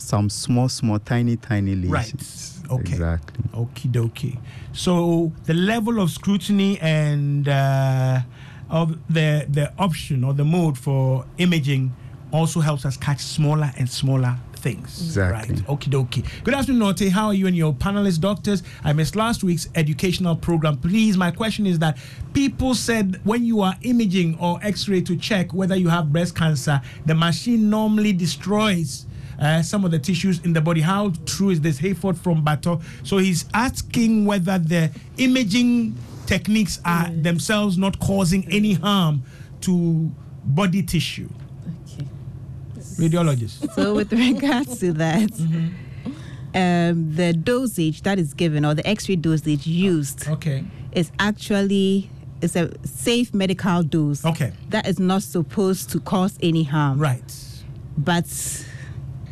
some small, small, tiny, tiny lesions. Right. Okay. Exactly. Okie dokie. So the level of scrutiny and uh, of the the option or the mode for imaging also helps us catch smaller and smaller things. Exactly. Right. Okie dokie. Good afternoon, Nortey. How are you and your panelists, doctors? I missed last week's educational program. Please, my question is that people said when you are imaging or x-ray to check whether you have breast cancer, the machine normally destroys Uh, some of the tissues in the body. How true is this? Hayford from Bato. So he's asking whether the imaging techniques are mm. themselves not causing any harm to body tissue. Okay. Radiologist. So with regards to that, mm-hmm. um, the dosage that is given or the X-ray dosage used okay. is actually it's a safe medical dose. Okay. That is not supposed to cause any harm. Right. But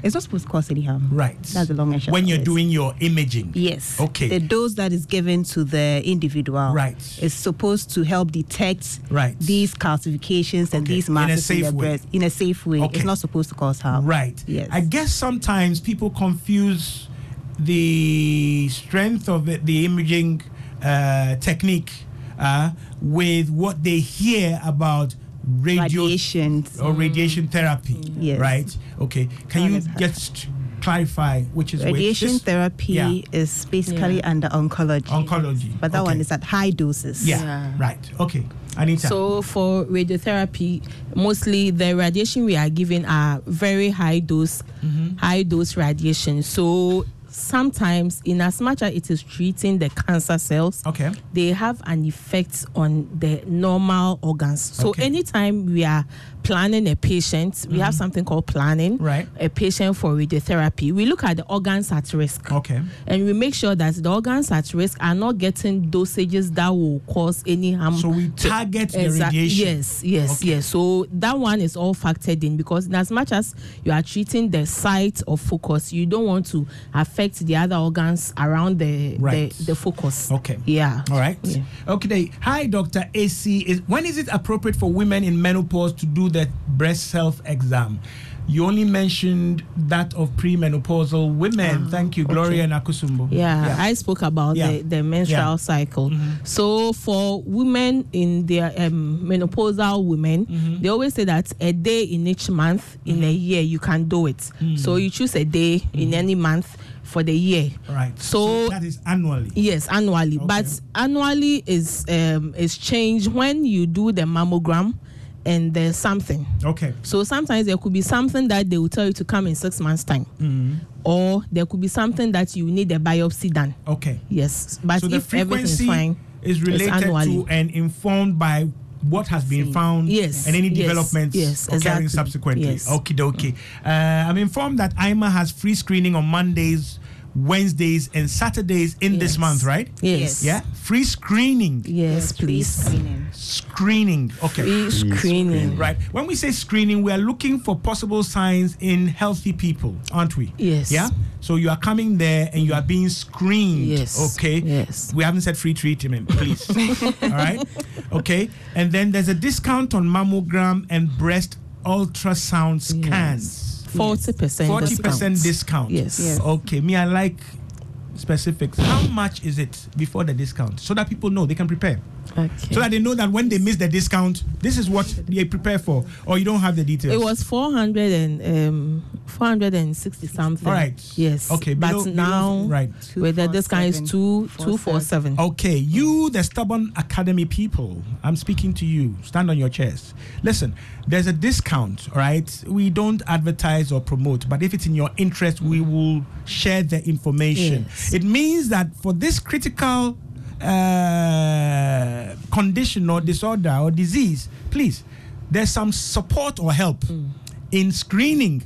it's not supposed to cause any harm. Right. That's the long and short. When you're doing your imaging. Yes. Okay. The dose that is given to the individual right. is supposed to help detect right. these calcifications okay. and these masses in, in their breast in a safe way. Okay. It's not supposed to cause harm. Right. Yes. I guess sometimes people confuse the strength of the, the imaging uh, technique uh, with what they hear about radio radiations or radiation mm. therapy, mm. yes. right? Okay, can you just clarify which is radiation which? Therapy yeah. is basically yeah. under oncology. Oncology, yes. But that okay. one is at high doses. Yeah. yeah, right. Okay, Anita. So for radiotherapy, mostly the radiation we are given are very high dose, mm-hmm. high dose radiation. So sometimes, in as much as it is treating the cancer cells, okay, they have an effect on the normal organs. So okay, anytime we are planning a patient, we mm. have something called planning, right, a patient for radiotherapy, we look at the organs at risk. Okay. And we make sure that the organs at risk are not getting dosages that will cause any harm. So we target to, the exa- radiation. Yes, yes, okay, yes. So that one is all factored in, because in as much as you are treating the site of focus, you don't want to affect the other organs around the right. the, the focus. Okay. Yeah. All right. Yeah. Okay. Hi, Doctor Esi. Is, when is it appropriate for women in menopause to do the breast self exam? You only mentioned that of premenopausal women. Uh, Thank you, okay. Gloria Nakusumbo. Yeah, yeah, I spoke about yeah. the, the menstrual yeah. cycle. Mm-hmm. So for women in their um, menopausal women, mm-hmm. they always say that a day in each month in mm-hmm. a year, you can do it. Mm-hmm. So you choose a day mm-hmm. in any month for the year. Right. So, so that is annually. Yes, annually. Okay. But annually is, um, is changed when you do the mammogram. And there's something. Okay. So sometimes there could be something that they will tell you to come in six months' time. Mm-hmm. Or there could be something that you need a biopsy done. Okay. Yes. But so the if frequency is, fine, is related to and informed by what has been found yes. and any yes. developments yes. Yes. occurring exactly. subsequently. Yes. Okie dokie. Uh, I'm informed that I M A has free screening on Mondays, Wednesdays and Saturdays in yes. this month, right? Yes. Yeah. Free screening. Yes, yes, please. Screening. Screening. Okay. Free screening. Right. When we say screening, we are looking for possible signs in healthy people, aren't we? Yes. Yeah. So you are coming there and you are being screened. Yes. Okay. Yes. We haven't said free treatment, please. All right. Okay. And then there's a discount on mammogram and breast ultrasound scans. Yes. Forty percent. Forty percent discount. Yes. yes. Okay. Me, I like specifics. How much is it before the discount, so that people know, they can prepare? Okay. So that they know that when they miss the discount, this is what they prepare for, or you don't have the details. It was four hundred and um, four hundred and sixty something. All right. Yes. Okay. Below, but now, below, right, with the discount is two two four seven. Okay. You, the stubborn academy people, I'm speaking to you. Stand on your chairs. Listen, there's a discount. All right. We don't advertise or promote, but if it's in your interest, we will share the information. Yes. It means that for this critical Uh, condition or disorder or disease, please, there's some support or help mm. in screening,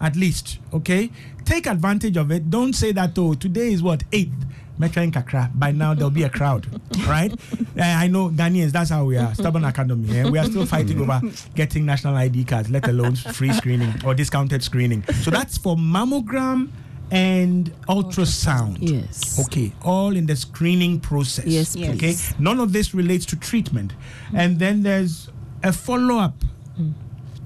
at least. Okay, take advantage of it. Don't say that, oh, today is what, eighth. By now there'll be a crowd, right? uh, I know Ghanaians, that's how we are. Stubborn academy. Yeah? We are still fighting over getting national I D cards, let alone free screening or discounted screening. So that's for mammogram and ultrasound. Yes. Okay. All in the screening process. Yes, please. Okay. None of this relates to treatment. Mm. And then there's a follow-up mm.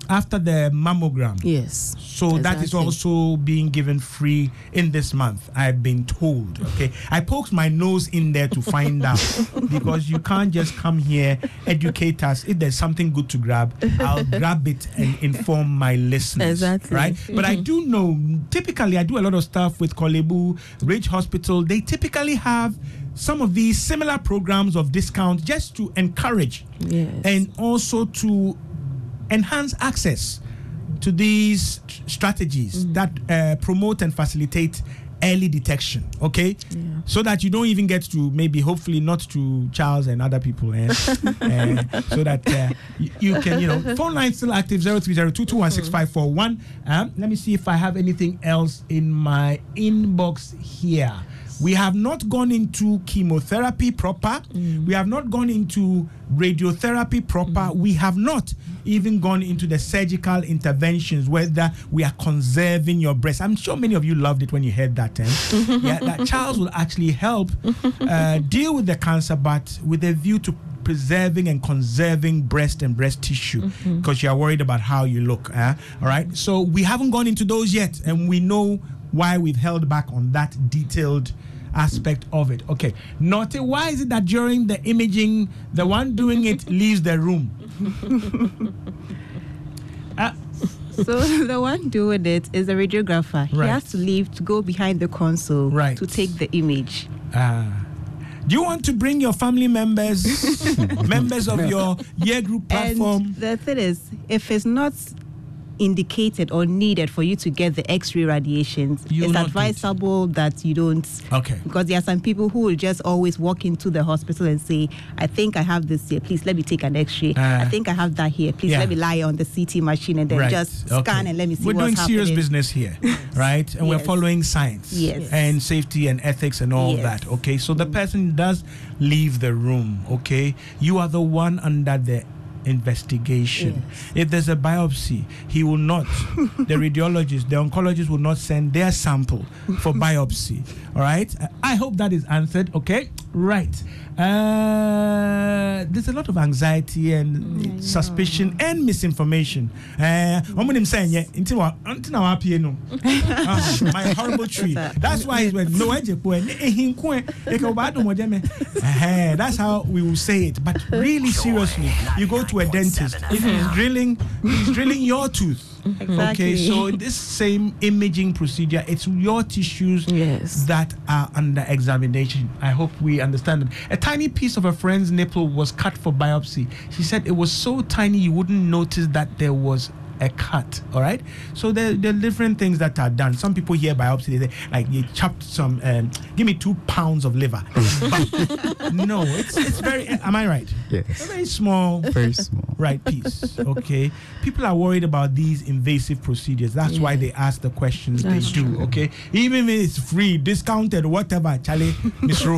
after the mammogram. Yes. So exactly. that is also being given free in this month, I've been told. Okay. I poked my nose in there to find out, because you can't just come here, educate us. If there's something good to grab, I'll grab it and inform my listeners. Exactly. Right? Mm-hmm. But I do know, typically I do a lot of stuff with Kolebu, Ridge Hospital. They typically have some of these similar programs of discount just to encourage yes. and also to enhance access to these t- strategies mm. that uh, promote and facilitate early detection, okay? Yeah. So that you don't even get to, maybe, hopefully not to Charles and other people, eh? uh, so that uh, you, you can, you know, phone line still active, zero three zero two two one six five four one. Um, let me see if I have anything else in my inbox here. We have not gone into chemotherapy proper. Mm. We have not gone into radiotherapy proper. Mm. We have not even gone into the surgical interventions, whether we are conserving your breast. I'm sure many of you loved it when you heard that term. yeah, that Charles will actually help uh, deal with the cancer, but with a view to preserving and conserving breast and breast tissue, because mm-hmm. you are worried about how you look. Eh? All right. So we haven't gone into those yet, and we know why we've held back on that detailed aspect of it. Okay. Naughty, why is it that during the imaging, the one doing it leaves the room? uh, so the one doing it is the radiographer. Right. He has to leave to go behind the console right. to take the image. Ah. Uh, Do you want to bring your family members, members of your year group platform? And the thing is, if it's not indicated or needed for you to get the X-ray radiations, you it's advisable it. that you don't. Okay. Because there are some people who will just always walk into the hospital and say, I think I have this here, please let me take an X-ray. Uh, I think I have that here, please yeah. let me lie on the C T machine and then right. just scan okay. and let me see we're what's happening. We're doing serious business here, right? And yes. we're following science yes. and safety and ethics and all yes. that, okay? So the person does leave the room, okay? You are the one under the investigation. Yes. If there's a biopsy, he will not, the radiologist, the oncologist will not send their sample for biopsy. All right? I hope that is answered, okay? Right. Uh, there's a lot of anxiety and yeah, suspicion yeah. and misinformation. Uh, my horrible tree. That's why it's when uh, that's how we will say it. But really seriously, you go to a dentist. If he's drilling, he's drilling your tooth. Exactly. Okay, so this same imaging procedure, it's your tissues yes. that are under examination. I hope we understand it. A tiny piece of a friend's nipple was cut for biopsy. She said it was so tiny you wouldn't notice that there was a cut, all right? So there, there are different things that are done. Some people hear biopsy, they say, like, you chopped some, um, give me two pounds of liver. No, it's, it's very, am I right? Yes. A very small, very small. Right piece, okay? People are worried about these invasive procedures. That's yeah. why they ask the questions That's they do, true. okay? Even if it's free, discounted, whatever, Charlie, Miss Ro.